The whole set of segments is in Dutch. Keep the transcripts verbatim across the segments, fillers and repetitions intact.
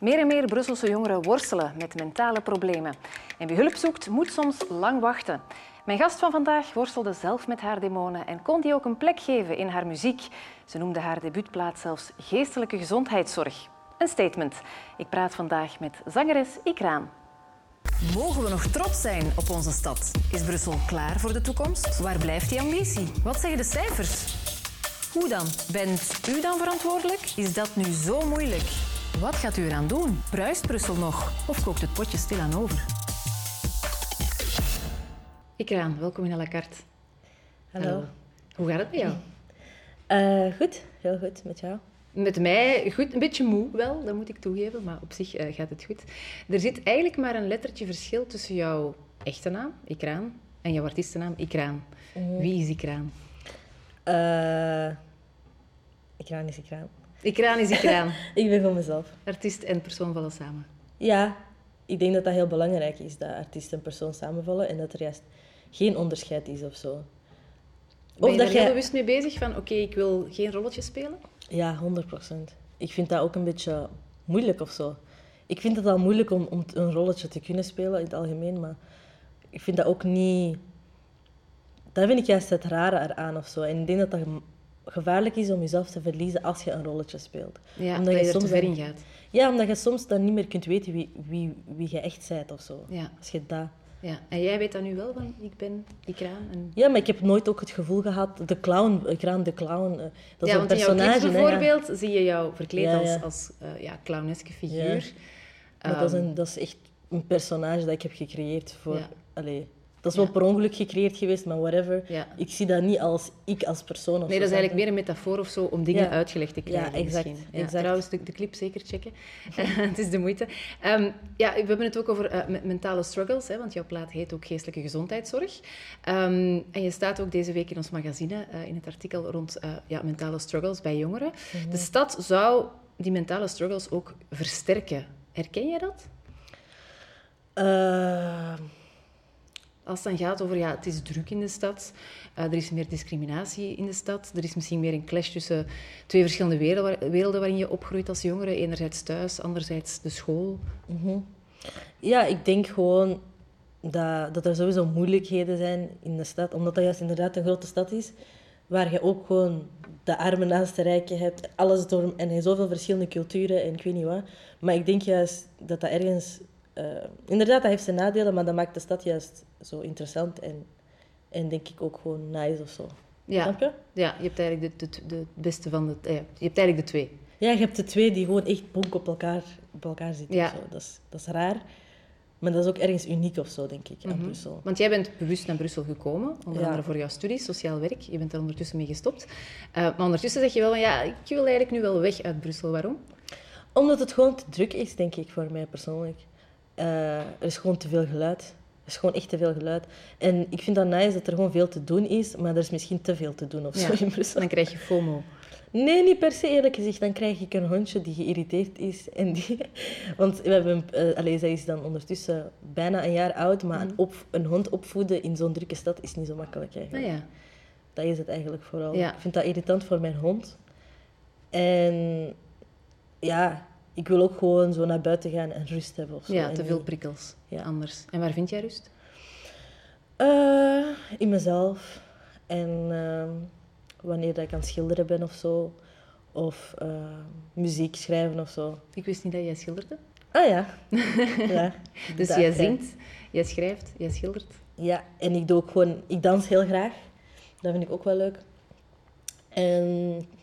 Meer en meer Brusselse jongeren worstelen met mentale problemen. En wie hulp zoekt, moet soms lang wachten. Mijn gast van vandaag worstelde zelf met haar demonen en kon die ook een plek geven in haar muziek. Ze noemde haar debuutplaat zelfs Geestelijke Gezondheidszorg. Een statement. Ik praat vandaag met zangeres Ikraan. Mogen we nog trots zijn op onze stad? Is Brussel klaar voor de toekomst? Waar blijft die ambitie? Wat zeggen de cijfers? Hoe dan? Bent u dan verantwoordelijk? Is dat nu zo moeilijk? Wat gaat u eraan doen? Bruist Brussel nog? Of kookt het potje stilaan over? Ikraan, welkom in à la carte. Hallo. Hallo. Hoe gaat het met jou? Uh, goed, heel goed met jou. Met mij goed, een beetje moe wel, dat moet ik toegeven, maar op zich uh, gaat het goed. Er zit eigenlijk maar een lettertje verschil tussen jouw echte naam, Ikraan, en jouw artiestennaam, Ikraan. Mm. Wie is Ikraan? Uh, Ikraan is Ikraan. Ikraan is Ikraan. Ik ben gewoon mezelf. Artiest en persoon vallen samen. Ja, ik denk dat dat heel belangrijk is, dat artiest en persoon samenvallen en dat er juist geen onderscheid is of zo. Ben je daar jij... heel bewust mee bezig van, oké, okay, ik wil geen rolletje spelen? Ja, honderd procent. Ik vind dat ook een beetje moeilijk of zo. Ik vind het al moeilijk om, om een rolletje te kunnen spelen in het algemeen, maar ik vind dat ook niet... Dat vind ik juist het rare eraan of zo. En ik denk dat dat gevaarlijk is om jezelf te verliezen als je een rolletje speelt. Ja, omdat je, je soms er te ver in gaat. Ja, omdat je soms dan niet meer kunt weten wie, wie, wie je echt bent of zo. Ja. Als je dat... Ja, en jij weet dat nu wel, van ik ben Ikraan. En... Ja, maar ik heb nooit ook het gevoel gehad, de clown, Ikraan de clown, dat ja, is een want personage. In jouw bijvoorbeeld ja. zie je jou verkleed ja, ja. als, als uh, ja, clowneske figuur. Ja. Um... Dat, is een, dat is echt een personage dat ik heb gecreëerd voor... Ja. Allee, dat is wel ja. per ongeluk gecreëerd geweest, maar whatever. Ja. Ik zie dat niet als ik als persoon. Of nee, dat is eigenlijk meer een metafoor of zo om dingen ja. uitgelegd te krijgen. Ja, exact. Misschien. Ja, exact. Trouwens, de, de clip zeker checken. Het is de moeite. Um, ja, we hebben het ook over uh, mentale struggles, hè, want jouw plaat heet ook Geestelijke Gezondheidszorg. Um, en je staat ook deze week in ons magazine, uh, in het artikel rond uh, ja, mentale struggles bij jongeren. Mm-hmm. De stad zou die mentale struggles ook versterken. Herken jij dat? Uh... Als het dan gaat over, ja, het is druk in de stad, uh, er is meer discriminatie in de stad, er is misschien meer een clash tussen twee verschillende werelden, werelden waarin je opgroeit als jongere. Enerzijds thuis, anderzijds de school. Mm-hmm. Ja, ik denk gewoon dat, dat er sowieso moeilijkheden zijn in de stad, omdat dat juist inderdaad een grote stad is, waar je ook gewoon de armen naast de rijken hebt, alles door, en zoveel verschillende culturen en ik weet niet wat. Maar ik denk juist dat dat ergens... Uh, inderdaad, dat heeft zijn nadelen, maar dat maakt de stad juist zo interessant en, en denk ik ook gewoon nice of zo. Ja, snap je? Ja, je hebt eigenlijk de, de, de beste van de... Eh, je hebt eigenlijk de twee. Ja, je hebt de twee die gewoon echt bonk op elkaar, op elkaar zitten. Ja. Dat is, dat is raar, maar dat is ook ergens uniek of zo, denk ik, aan mm-hmm. Brussel. Want jij bent bewust naar Brussel gekomen, onder andere ja. voor jouw studies, sociaal werk. Je bent daar ondertussen mee gestopt. Uh, maar ondertussen zeg je wel van, ja, ik wil eigenlijk nu wel weg uit Brussel. Waarom? Omdat het gewoon te druk is, denk ik, voor mij persoonlijk. Uh, er is gewoon te veel geluid. Er is gewoon echt te veel geluid. En ik vind dat nice dat er gewoon veel te doen is, maar er is misschien te veel te doen of zo ja, in Brussel. Dan krijg je FOMO. Nee, niet per se, eerlijk gezegd. Dan krijg ik een hondje die geïrriteerd is. En die... Want we hebben, uh, allez, zij is dan ondertussen bijna een jaar oud, maar mm. een, op, een hond opvoeden in zo'n drukke stad is niet zo makkelijk eigenlijk. Nou ja. Dat is het eigenlijk vooral. Ja. Ik vind dat irritant voor mijn hond. En ja... Ik wil ook gewoon zo naar buiten gaan en rust hebben of zo. Ja, te veel prikkels. Ja. Anders. En waar vind jij rust? Uh, in mezelf. En uh, wanneer dat ik aan het schilderen ben of zo. Of uh, muziek schrijven of zo. Ik wist niet dat jij schilderde. Ah ja. ja dus jij zingt, jij schrijft, jij schildert. Ja, en ik doe ook gewoon... Ik dans heel graag. Dat vind ik ook wel leuk. En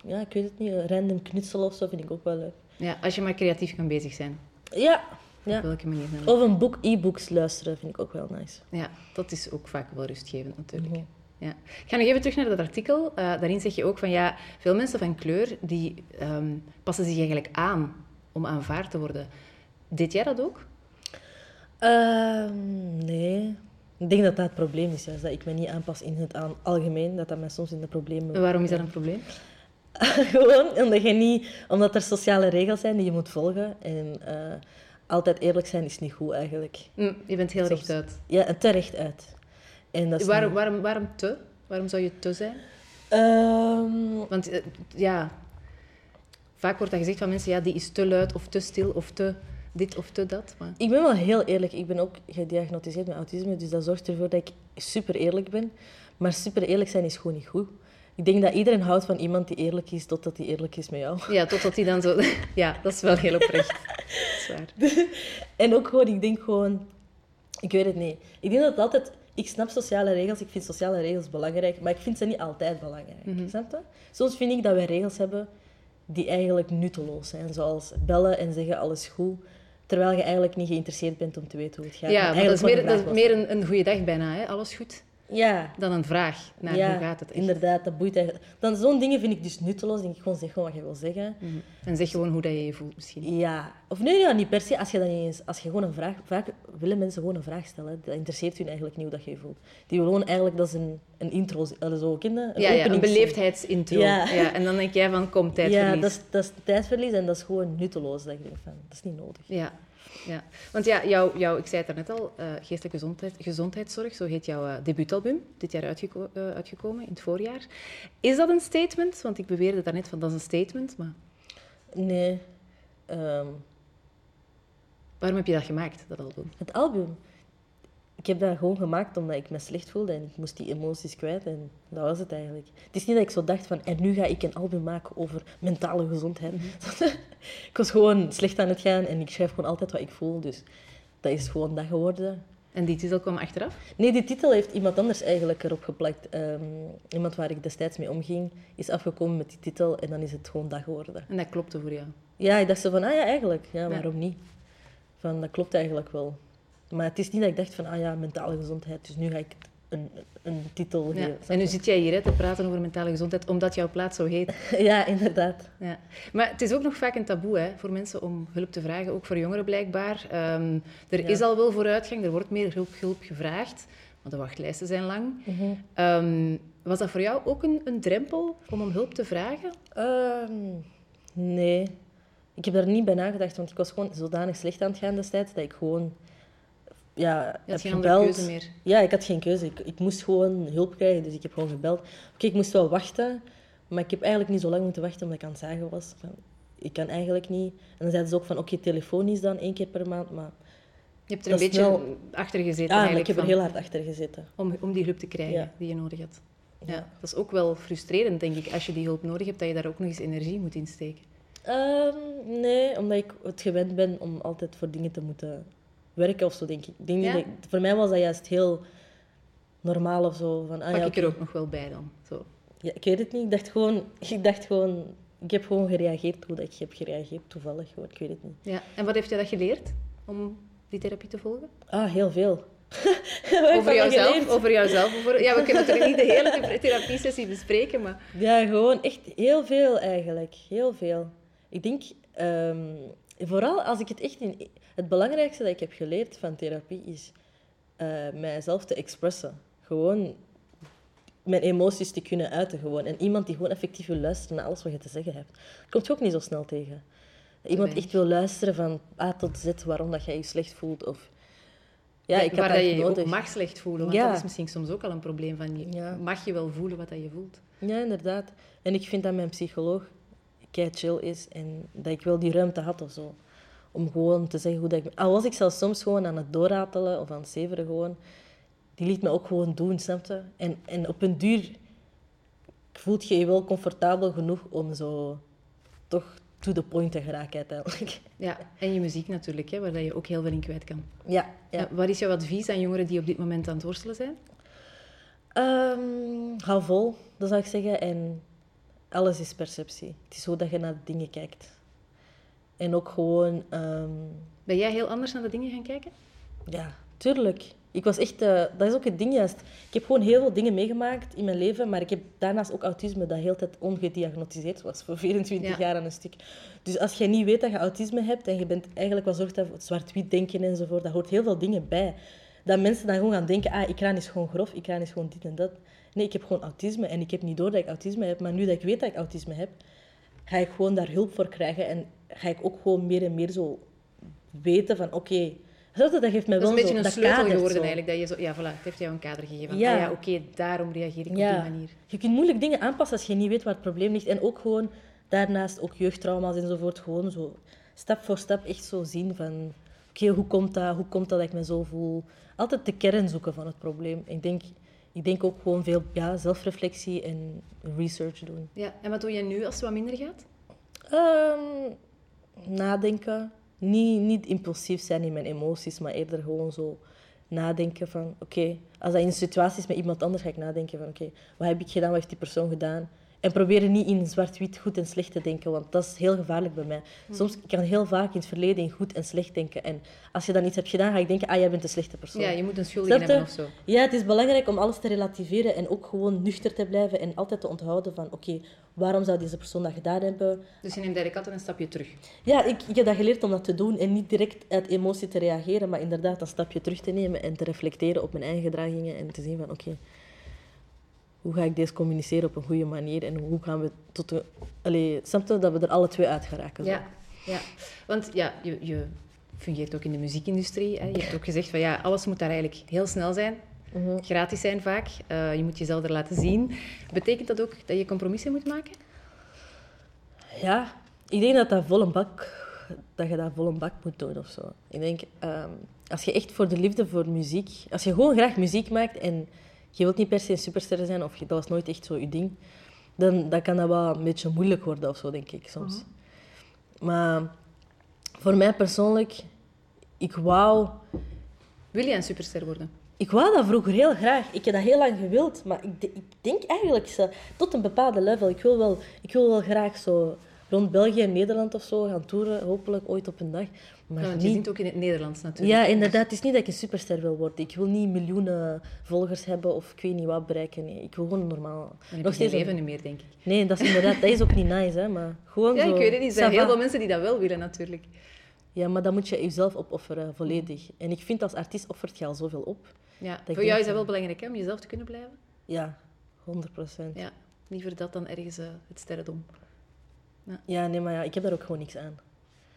ja, ik weet het niet. Random knutselen of zo vind ik ook wel leuk. Ja, als je maar creatief kan bezig zijn. Ja. ja. Op welke manier dan? Of een boek, e-books luisteren vind ik ook wel nice. Ja, dat is ook vaak wel rustgevend natuurlijk. Mm-hmm. Ja. Ik ga nog even terug naar dat artikel. Uh, daarin zeg je ook van ja, veel mensen van kleur die um, passen zich eigenlijk aan om aanvaard te worden. Deed jij dat ook? Uh, nee. Ik denk dat dat het probleem is. Juist, dat ik me niet aanpas in het aan, algemeen. Dat dat mij soms in de problemen... En waarom is dat een probleem? Gewoon omdat, je niet, omdat er sociale regels zijn die je moet volgen. En uh, altijd eerlijk zijn is niet goed, eigenlijk. Mm, je bent heel soms, rechtuit. Ja, te rechtuit. En dat is waarom, niet... waarom, waarom te? Waarom zou je te zijn? Um... Want uh, ja... Vaak wordt dat gezegd van mensen, ja, die is te luid of te stil of te dit of te dat. Maar... Ik ben wel heel eerlijk. Ik ben ook gediagnosticeerd met autisme, dus dat zorgt ervoor dat ik super eerlijk ben. Maar super eerlijk zijn is gewoon niet goed. Ik denk dat iedereen houdt van iemand die eerlijk is, totdat die eerlijk is met jou. Ja, totdat die dan zo... Ja, dat is wel heel oprecht. Dat is waar. En ook gewoon, ik denk gewoon... Ik weet het niet. Ik denk dat het altijd... Ik snap sociale regels, ik vind sociale regels belangrijk, maar ik vind ze niet altijd belangrijk. Mm-hmm. Snap je? Soms vind ik dat wij regels hebben die eigenlijk nutteloos zijn, zoals bellen en zeggen alles goed, terwijl je eigenlijk niet geïnteresseerd bent om te weten hoe het gaat. Ja, dat is meer, dat is meer een, een goede dag bijna, hè? Alles goed. Ja. Dan een vraag naar ja, hoe gaat het echt. Inderdaad, dat boeit eigenlijk. Dan zo'n dingen vind ik dus nutteloos. Denk ik gewoon, zeg gewoon wat je wil zeggen. Mm-hmm. En zeg gewoon hoe dat je je voelt misschien. Ja. Of nee, nee, niet per se. Als je dan eens, als je gewoon een vraag... Vaak willen mensen gewoon een vraag stellen. Dat interesseert hun eigenlijk niet hoe dat je je voelt. Die willen gewoon eigenlijk... Dat is een, een intro, zo kinderen. Ja, ja, een beleefdheidsintro. Ja. Ja, en dan denk jij van, kom, tijdverlies. Ja, dat is, dat is tijdverlies en dat is gewoon nutteloos. Dat ik denk van, dat is niet nodig. Ja. Ja, want ja, jou, jou, ik zei het daarnet al, uh, Geestelijke Gezondheid, Gezondheidszorg, zo heet jouw uh, debuutalbum, dit jaar uitgeko- uh, uitgekomen, in het voorjaar. Is dat een statement? Want ik beweerde daarnet van, dat is een statement, maar... Nee. Um... Waarom heb je dat gemaakt, dat album? Het album? Ik heb dat gewoon gemaakt omdat ik me slecht voelde en ik moest die emoties kwijt en dat was het eigenlijk. Het is niet dat ik zo dacht van, en nu ga ik een album maken over mentale gezondheid. Mm-hmm. Ik was gewoon slecht aan het gaan en ik schrijf gewoon altijd wat ik voel, dus dat is gewoon dat geworden. En die titel kwam achteraf? Nee, die titel heeft iemand anders eigenlijk erop geplakt. Um, iemand waar ik destijds mee omging, is afgekomen met die titel en dan is het gewoon dat geworden. En dat klopte voor jou? Ja, ik dacht zo van, ah ja, eigenlijk, ja, waarom ja. niet? Van, dat klopt eigenlijk wel. Maar het is niet dat ik dacht van, ah ja, mentale gezondheid, dus nu ga ik een, een titel geven. Ja. En nu zit jij hier hè, te praten over mentale gezondheid, omdat jouw plaats zo heet. Ja, inderdaad. Ja. Maar het is ook nog vaak een taboe hè, voor mensen om hulp te vragen, ook voor jongeren blijkbaar. Um, er ja. is al wel vooruitgang, er wordt meer hulp, hulp gevraagd, maar de wachtlijsten zijn lang. Mm-hmm. Um, was dat voor jou ook een, een drempel om om hulp te vragen? Um, nee. Ik heb daar niet bij nagedacht, want ik was gewoon zodanig slecht aan het gaan destijds, dat ik gewoon... Ja, je had geen andere keuze meer. Ja, ik had geen keuze. Ik, ik moest gewoon hulp krijgen, dus ik heb gewoon gebeld. Oké, okay, ik moest wel wachten, maar ik heb eigenlijk niet zo lang moeten wachten omdat ik aan het zagen was. Van, ik kan eigenlijk niet. En dan zeiden ze ook van, oké, okay, telefonisch dan één keer per maand, maar... Je hebt er een beetje snel... achter gezeten. Ja, ah, ik heb er heel hard achter gezeten. Om, om die hulp te krijgen ja. die je nodig had. Ja, ja. Dat is ook wel frustrerend, denk ik, als je die hulp nodig hebt, dat je daar ook nog eens energie moet insteken. Um, nee, omdat ik het gewend ben om altijd voor dingen te moeten... werken of zo, denk ik. Denk ja? dat ik. Voor mij was dat juist heel normaal of zo. Van, ah, Pak ja, ik er ook nog wel bij dan? Zo. Ja, ik weet het niet. Ik dacht gewoon... Ik, dacht gewoon, ik heb gewoon gereageerd hoe ik heb gereageerd, toevallig. Hoor. Ik weet het niet. Ja. En wat heeft jij dat geleerd, om die therapie te volgen? Ah, heel veel. over, jouzelf, over jouzelf? Over... Ja, we kunnen toch niet de hele therapiesessie bespreken, maar... Ja, gewoon echt heel veel eigenlijk. Heel veel. Ik denk... Um, Vooral als ik het echt in... Het belangrijkste dat ik heb geleerd van therapie is uh, mijzelf te expressen. Gewoon mijn emoties te kunnen uiten. Gewoon. En iemand die gewoon effectief wil luisteren naar alles wat je te zeggen hebt. Dat komt je ook niet zo snel tegen. Dat iemand echt wil luisteren van A tot Z waarom dat jij je slecht voelt. Of... Ja, ik heb waar dat je nodig. Je ook mag slecht voelen. Want ja. dat is misschien soms ook al een probleem. Van je ja. mag je wel voelen wat dat je voelt. Ja, inderdaad. En ik vind dat mijn psycholoog... kei chill is en dat ik wel die ruimte had of zo. Om gewoon te zeggen hoe dat ik... Al was ik zelfs soms gewoon aan het doorratelen of aan het zeveren gewoon. Die liet me ook gewoon doen, snap je? En, en op een duur voelt je je wel comfortabel genoeg om zo toch to the point te geraken uiteindelijk. Ja, en je muziek natuurlijk, hè, waar je ook heel veel in kwijt kan. Ja, ja. Ja, wat is jouw advies aan jongeren die op dit moment aan het worstelen zijn? Um, hou vol, dat zou ik zeggen. En... Alles is perceptie. Het is hoe dat je naar de dingen kijkt. En ook gewoon... Um... Ben jij heel anders naar de dingen gaan kijken? Ja, tuurlijk. Ik was echt... Uh, dat is ook het ding juist. Ik heb gewoon heel veel dingen meegemaakt in mijn leven, maar ik heb daarnaast ook autisme dat heel de tijd ongediagnosticeerd was. Voor vierentwintig ja. jaar aan een stuk. Dus als je niet weet dat je autisme hebt en je bent eigenlijk wel zorgt dat voor zwart-wit denken enzovoort, daar hoort heel veel dingen bij. Dat mensen dan gewoon gaan denken, ah, Ikraan is gewoon grof, Ikraan is gewoon dit en dat. Nee, ik heb gewoon autisme en ik heb niet door dat ik autisme heb. Maar nu dat ik weet dat ik autisme heb, ga ik gewoon daar hulp voor krijgen. En ga ik ook gewoon meer en meer zo weten van, oké... Okay, dat geeft mij wel dat is een beetje een sleutel geworden eigenlijk. Dat je zo, ja, voilà, het heeft jou een kader gegeven. Ja, ah, ja oké, okay, daarom reageer ik ja. op die manier. Je kunt moeilijk dingen aanpassen als je niet weet waar het probleem ligt. En ook gewoon, Daarnaast ook jeugdtrauma's enzovoort. Gewoon zo stap voor stap echt zo zien van... Oké, okay, hoe komt dat? Hoe komt dat dat ik me zo voel? Altijd de kern zoeken van het probleem. Ik denk, ik denk ook gewoon veel ja, zelfreflectie en research doen. Ja, en wat doe je nu als het wat minder gaat? Um, nadenken. Niet, niet impulsief zijn in mijn emoties, maar eerder gewoon zo nadenken van... Oké, okay, als dat in een situatie is met iemand anders, ga ik nadenken van... Oké, okay, wat heb ik gedaan? Wat heeft die persoon gedaan? En proberen niet in zwart-wit goed en slecht te denken, want dat is heel gevaarlijk bij mij. Soms kan ik heel vaak in het verleden in goed en slecht denken. En als je dan iets hebt gedaan, ga ik denken, ah, jij bent een slechte persoon. Ja, je moet een schuldige hebben of zo. Ja, het is belangrijk om alles te relativeren en ook gewoon nuchter te blijven en altijd te onthouden van, oké, okay, waarom zou deze persoon dat gedaan hebben? Dus je neemt eigenlijk altijd een stapje terug. Ja, ik, ik heb dat geleerd om dat te doen en niet direct uit emotie te reageren, maar inderdaad een stapje terug te nemen en te reflecteren op mijn eigen gedragingen en te zien van, oké, okay, hoe ga ik deze communiceren op een goede manier en hoe gaan we tot de... Allee, snapte dat we er alle twee uit geraken. Ja, ja, want ja, je, je fungeert ook in de muziekindustrie. Hè. Je hebt ook gezegd van ja, alles moet daar eigenlijk heel snel zijn. Mm-hmm. Gratis zijn vaak. Uh, je moet jezelf er laten zien. Betekent dat ook dat je compromissen moet maken? Ja, ik denk dat, dat, vol een bak, dat je dat vol een bak moet doen of zo. Ik denk, um, als je echt voor de liefde voor muziek... Als je gewoon graag muziek maakt en... Je wilt niet per se een superster zijn, of dat was nooit echt zo je ding. Dan, dan kan dat wel een beetje moeilijk worden of zo, denk ik soms. Uh-huh. Maar voor mij persoonlijk, ik wou... Wil jij een superster worden? Ik wou dat vroeger heel graag. Ik heb dat heel lang gewild, maar ik, ik denk eigenlijk zo, tot een bepaalde level. Ik wil, wel, ik wil wel graag zo rond België en Nederland of zo gaan toeren, hopelijk ooit op een dag. Maar ja, want je niet... zingt ook in het Nederlands natuurlijk. Ja, inderdaad. Het is niet dat ik een superster wil worden. Ik wil niet miljoenen volgers hebben of ik weet niet wat bereiken. Nee, ik wil gewoon normaal... Dan heb je geen leven niet meer, denk ik. Nee, dat is inderdaad... dat is ook niet nice, hè. Maar gewoon ja, zo... ik weet het niet. Er zijn heel veel mensen die dat wel willen, natuurlijk. Ja, maar dan moet je jezelf opofferen, volledig. En ik vind, als artiest offert je al zoveel op. Ja. Voor jou is dat wel belangrijk, hè? Om jezelf te kunnen blijven? Ja, honderd procent. Ja, liever dat dan ergens uh, het sterrendom. Ja. ja, nee, maar ja, ik heb daar ook gewoon niks aan.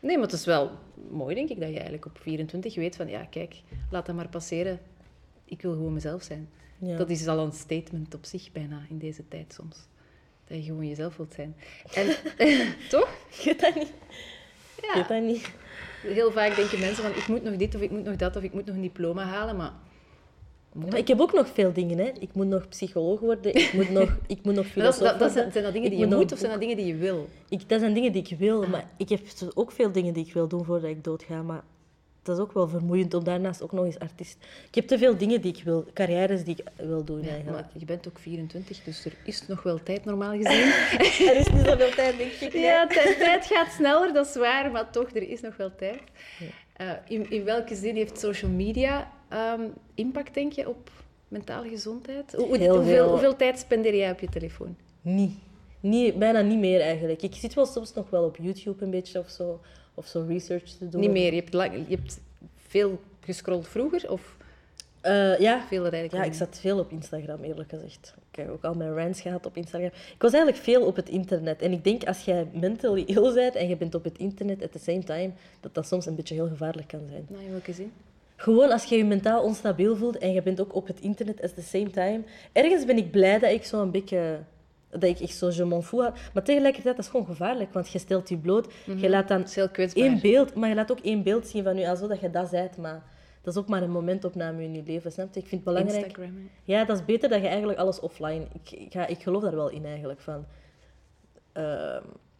Nee, maar het is wel mooi, denk ik, dat je eigenlijk op vierentwintig weet van... Ja, kijk, laat dat maar passeren. Ik wil gewoon mezelf zijn. Ja. Dat is al een statement op zich bijna in deze tijd soms. Dat je gewoon jezelf wilt zijn. En, toch? Ik weet dat niet. Ja. Ik weet dat niet. Heel vaak denken mensen van... Ik moet nog dit of ik moet nog dat of ik moet nog een diploma halen, maar... Maar ik heb ook nog veel dingen, hè. Ik moet nog psycholoog worden, ik moet nog, ik moet nog filosoof dat, dat, dat, zijn dat dingen die ik je moet, moet of zijn dat dingen die je wil? Ik, dat zijn dingen die ik wil, ah. Maar ik heb ook veel dingen die ik wil doen voordat ik doodga. Maar dat is ook wel vermoeiend om daarnaast ook nog eens artiest... Ik heb te veel dingen die ik wil, carrières die ik wil doen ja, eigenlijk. Maar je bent ook vierentwintig, dus er is nog wel tijd normaal gezien. Er is niet zoveel tijd, denk ik. Nee. Ja, tijd, tijd gaat sneller, dat is waar, maar toch, er is nog wel tijd. Uh, in, in welke zin heeft social media... Um, impact, denk je, op mentale gezondheid? Hoe, hoeveel, hoeveel tijd spendeer jij op je telefoon? Niet. niet. Bijna niet meer, eigenlijk. Ik zit wel soms nog wel op YouTube een beetje of zo, of zo research te doen. Niet meer? Je hebt, lang, je hebt veel gescrolld vroeger? Of uh, ja, veel er eigenlijk ja ik zat veel op Instagram, eerlijk gezegd. Ik heb ook al mijn rants gehad op Instagram. Ik was eigenlijk veel op het internet. En ik denk, als jij mentally ill bent en je bent op het internet at the same time, dat dat soms een beetje heel gevaarlijk kan zijn. Nou, in welke zin? Gewoon als je je mentaal onstabiel voelt en je bent ook op het internet at the same time. Ergens ben ik blij dat ik zo een beetje... Dat ik echt zo je m'en fous had. Maar tegelijkertijd, dat is gewoon gevaarlijk, want je stelt je bloot. Mm-hmm. Je laat dan één beeld... Maar je laat ook één beeld zien van je, alsof dat je dat bent. Maar dat is ook maar een momentopname in je leven, snap je? Ik vind het belangrijk... Instagram, hè? Ja, dat is beter dat je eigenlijk alles offline... Ik, ik, ga, ik geloof daar wel in, eigenlijk, van... Uh,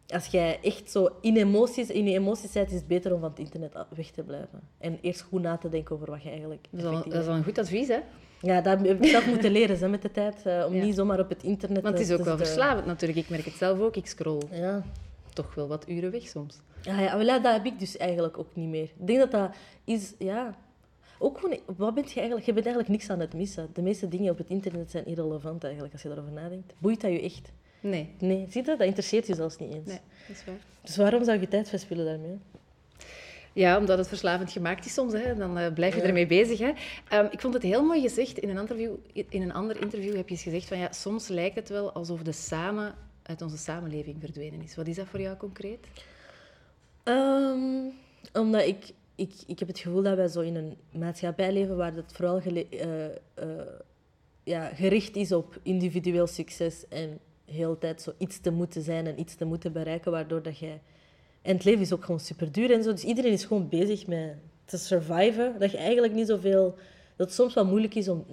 Als jij echt zo in emoties, in je emoties bent, is het beter om van het internet weg te blijven. En eerst goed na te denken over wat je eigenlijk... Dat is wel, dat is wel een goed advies, hè? Ja, dat heb ik zelf moeten leren hè, met de tijd. Uh, om ja. niet zomaar op het internet... Want het is ook dus wel de... verslavend natuurlijk. Ik merk het zelf ook. Ik scroll ja. toch wel wat uren weg soms. Ja, ja, voilà, dat heb ik dus eigenlijk ook niet meer. Ik denk dat dat is... Ja, ook gewoon... Wat bent je eigenlijk... Je bent eigenlijk niks aan het missen. De meeste dingen op het internet zijn irrelevant eigenlijk, als je daarover nadenkt. Boeit dat je echt... Nee. Nee, zie je? Dat interesseert je zelfs niet eens. Nee, dat is waar. Dus waarom zou je tijd verspillen daarmee? Ja, omdat het verslavend gemaakt is soms. Hè. Dan uh, blijf je ja. ermee bezig. Hè. Um, ik vond het heel mooi gezegd. In een, interview, in een ander interview heb je eens gezegd van ja, soms lijkt het wel alsof de samen uit onze samenleving verdwenen is. Wat is dat voor jou concreet? Um, omdat ik, ik, ik heb het gevoel dat wij zo in een maatschappij leven waar dat vooral gele, uh, uh, ja, gericht is op individueel succes en heel de tijd zo iets te moeten zijn en iets te moeten bereiken, waardoor dat jij... En het leven is ook gewoon superduur en zo. Dus iedereen is gewoon bezig met te surviven. Dat je eigenlijk niet zoveel... Dat het soms wel moeilijk is om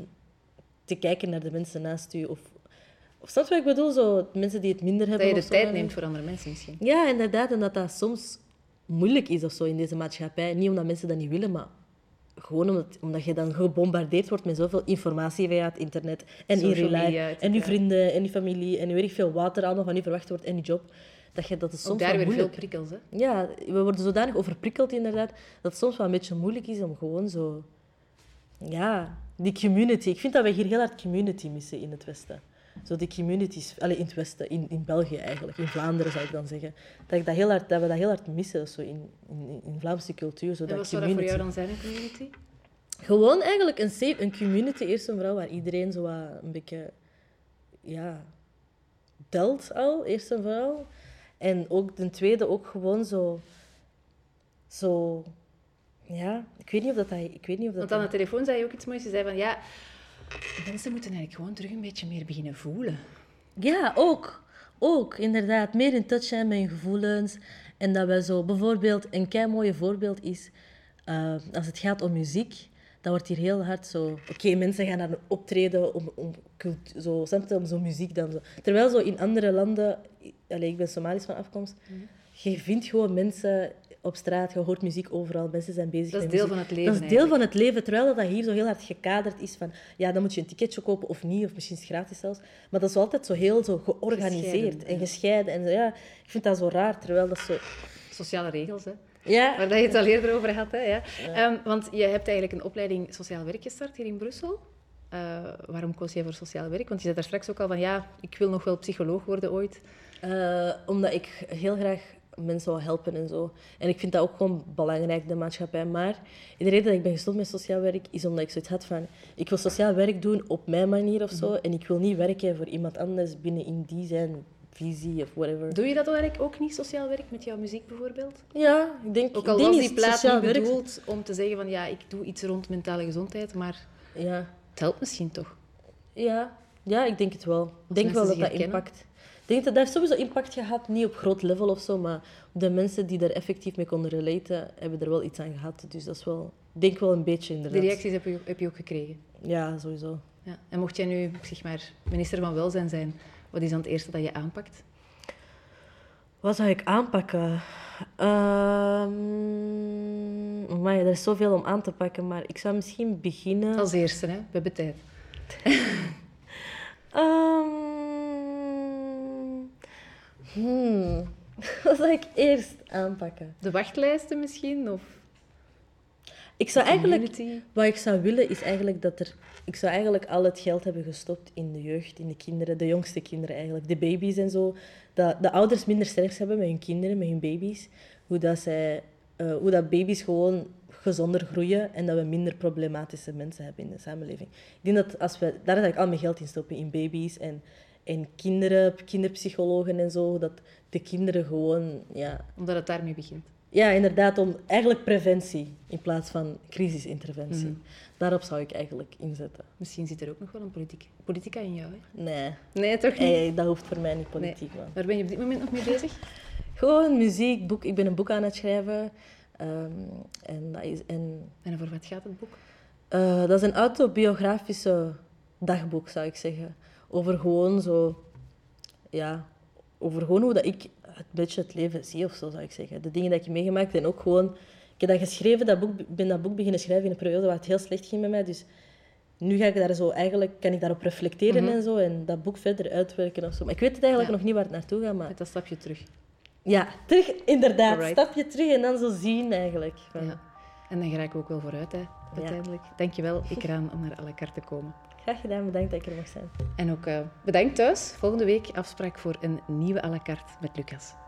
te kijken naar de mensen naast je. Of, of snap je wat ik bedoel? Zo, mensen die het minder hebben. Dat je de tijd neemt voor andere mensen misschien. Ja, inderdaad. En dat dat soms moeilijk is of zo in deze maatschappij. Niet omdat mensen dat niet willen, maar... Gewoon omdat, omdat je dan gebombardeerd wordt met zoveel informatie via het internet. En in real life. En je vrienden, en je familie. En je weet ik veel water allemaal van je verwacht wordt. En je job. Dat je dat is soms ook daar weer moeilijk. Veel prikkels, hè? Ja, we worden zodanig overprikkeld inderdaad. Dat het soms wel een beetje moeilijk is om gewoon zo... Ja, die community. Ik vind dat wij hier heel hard community missen in het Westen. Zo die communities... Allee, in het Westen. In, in België eigenlijk. In Vlaanderen zou ik dan zeggen. Dat, ik dat, heel hard, dat we dat heel hard missen zo in, in, in Vlaamse cultuur. Zo en dat wat zou dat voor jou dan zijn, een community? Gewoon eigenlijk een, safe, een community. Eerst en vooral waar iedereen zo een beetje... Ja... Telt al, eerst en vooral. En ook ten tweede ook gewoon zo... Zo... Ja, ik weet niet of dat... dat, ik weet niet of dat Want aan de telefoon zei je ook iets moois. Je zei van, ja... Mensen moeten eigenlijk gewoon terug een beetje meer beginnen voelen. Ja, ook. Ook, inderdaad. Meer in touch zijn met je gevoelens. En dat we zo... Bijvoorbeeld, een keimooi voorbeeld is... Uh, als het gaat om muziek, dan wordt hier heel hard zo... Oké, okay, mensen gaan naar een optreden om, om, zo, om zo'n muziek dan zo... Terwijl zo in andere landen... Allee, ik ben Somalisch van afkomst. Mm-hmm. Je vindt gewoon mensen... Op straat, je hoort muziek overal, mensen zijn bezig met muziek. Dat is deel van het leven. Dat is deel eigenlijk. van het leven, terwijl dat hier zo heel hard gekaderd is van... Ja, dan moet je een ticketje kopen of niet, of misschien is het gratis zelfs. Maar dat is altijd zo heel zo georganiseerd gescheiden, en ja. gescheiden. En ja, ik vind dat zo raar, terwijl dat zo... Sociale regels, hè. Ja. Waar je het al eerder over had, hè. Ja. Ja. Um, want je hebt eigenlijk een opleiding sociaal werk gestart hier in Brussel. Uh, waarom koos jij voor sociaal werk? Want je zei daar straks ook al van... Ja, ik wil nog wel psycholoog worden ooit. Uh, omdat ik heel graag... mensen wel helpen en zo. En ik vind dat ook gewoon belangrijk, de maatschappij. Maar de reden dat ik ben gestopt met sociaal werk is omdat ik zoiets had van... Ik wil sociaal werk doen op mijn manier of zo. Mm-hmm. En ik wil niet werken voor iemand anders binnen in die zijn visie of whatever. Doe je dat werk ook niet, sociaal werk, met jouw muziek bijvoorbeeld? Ja, ik denk... Ook al was die plaat niet bedoeld om te zeggen van... Ja, ik doe iets rond mentale gezondheid, maar... Ja. Het helpt misschien toch? Ja, ja ik denk het wel. Ik denk wel dat dat impact... Ik denk dat dat heeft sowieso impact gehad, niet op groot level of zo, maar de mensen die daar effectief mee konden relaten, hebben er wel iets aan gehad. Dus dat is wel, denk wel een beetje inderdaad. De reacties heb je, heb je ook gekregen? Ja, sowieso. Ja. En mocht jij nu, zeg maar, minister van Welzijn zijn, wat is dan het eerste dat je aanpakt? Wat zou ik aanpakken? Um, amai, er is zoveel om aan te pakken, maar ik zou misschien beginnen... Als eerste, hè? We hebben tijd. um... Hmm. Wat zou ik eerst aanpakken? De wachtlijsten misschien? Of ik zou eigenlijk, wat ik zou willen is eigenlijk dat er... Ik zou eigenlijk al het geld hebben gestopt in de jeugd, in de kinderen, de jongste kinderen eigenlijk, de baby's en zo. Dat de ouders minder stress hebben met hun kinderen, met hun baby's. Hoe dat, zij, uh, hoe dat baby's gewoon gezonder groeien en dat we minder problematische mensen hebben in de samenleving. Ik denk dat als we... Daar zou ik al mijn geld in stoppen, in baby's en... En kinderen, kinderpsychologen en zo, dat de kinderen gewoon... Ja. Omdat het daarmee begint. Ja, inderdaad, om eigenlijk preventie in plaats van crisisinterventie. Mm-hmm. Daarop zou ik eigenlijk inzetten. Misschien zit er ook nog wel een politica, politica in jou, hè? Nee. Nee, toch niet? Hey, dat hoeft voor mij niet politiek, nee. Man. Waar ben je op dit moment nog mee bezig? Gewoon muziek, boek. Ik ben een boek aan het schrijven. Um, en, dat is, en... en voor wat gaat het boek? Uh, dat is een autobiografische dagboek, zou ik zeggen. Over gewoon zo... Ja, over gewoon hoe dat ik het beetje het leven zie, of zo zou ik zeggen. De dingen die ik heb meegemaakt en ook gewoon... Ik heb dat geschreven, dat boek, ben dat boek beginnen schrijven in een periode waar het heel slecht ging met mij. Dus nu ga ik daar zo eigenlijk... Kan ik daarop reflecteren mm-hmm. en zo en dat boek verder uitwerken of zo. Maar ik weet het eigenlijk ja. nog niet waar het naartoe gaat, maar... Met dat stapje terug. Ja, terug, inderdaad. Alright. Stapje terug en dan zo zien eigenlijk. Van... Ja. En dan ga ik ook wel vooruit, hè, uiteindelijk. Ja. Dankjewel, Ikraan, om naar à la carte te komen. Graag gedaan, bedankt dat ik er mag zijn. En ook uh, bedankt thuis. Volgende week afspraak voor een nieuwe à la carte met Lucas.